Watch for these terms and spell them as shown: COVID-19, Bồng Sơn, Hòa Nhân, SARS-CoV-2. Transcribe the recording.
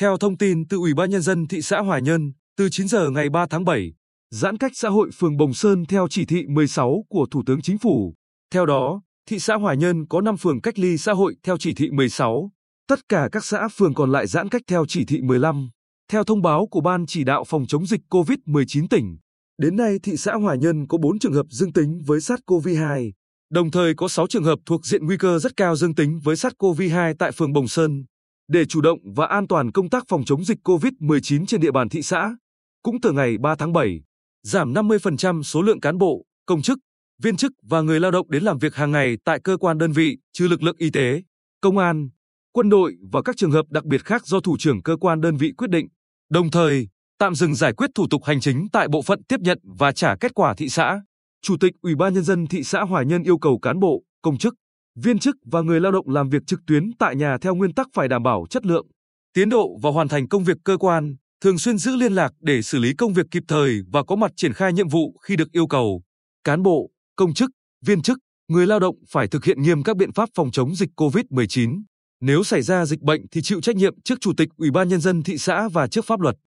Theo thông tin từ Ủy ban Nhân dân thị xã Hòa Nhân, từ 9 giờ ngày 3 tháng 7, giãn cách xã hội phường Bồng Sơn theo chỉ thị 16 của Thủ tướng Chính phủ. Theo đó, thị xã Hòa Nhân có 5 phường cách ly xã hội theo chỉ thị 16. Tất cả các xã phường còn lại giãn cách theo chỉ thị 15. Theo thông báo của Ban Chỉ đạo Phòng chống dịch COVID-19 tỉnh, đến nay thị xã Hòa Nhân có 4 trường hợp dương tính với SARS-CoV-2, đồng thời có 6 trường hợp thuộc diện nguy cơ rất cao dương tính với SARS-CoV-2 tại phường Bồng Sơn. Để chủ động và an toàn công tác phòng chống dịch COVID-19 trên địa bàn thị xã, cũng từ ngày 3 tháng 7, giảm 50% số lượng cán bộ, công chức, viên chức và người lao động đến làm việc hàng ngày tại cơ quan đơn vị, trừ lực lượng y tế, công an, quân đội và các trường hợp đặc biệt khác do thủ trưởng cơ quan đơn vị quyết định, đồng thời tạm dừng giải quyết thủ tục hành chính tại bộ phận tiếp nhận và trả kết quả thị xã. Chủ tịch Ủy ban Nhân dân thị xã Hòa Nhân yêu cầu cán bộ, công chức, viên chức và người lao động làm việc trực tuyến tại nhà theo nguyên tắc phải đảm bảo chất lượng, tiến độ và hoàn thành công việc cơ quan, thường xuyên giữ liên lạc để xử lý công việc kịp thời và có mặt triển khai nhiệm vụ khi được yêu cầu. Cán bộ, công chức, viên chức, người lao động phải thực hiện nghiêm các biện pháp phòng chống dịch COVID-19. Nếu xảy ra dịch bệnh thì chịu trách nhiệm trước Chủ tịch Ủy ban Nhân dân thị xã và trước pháp luật.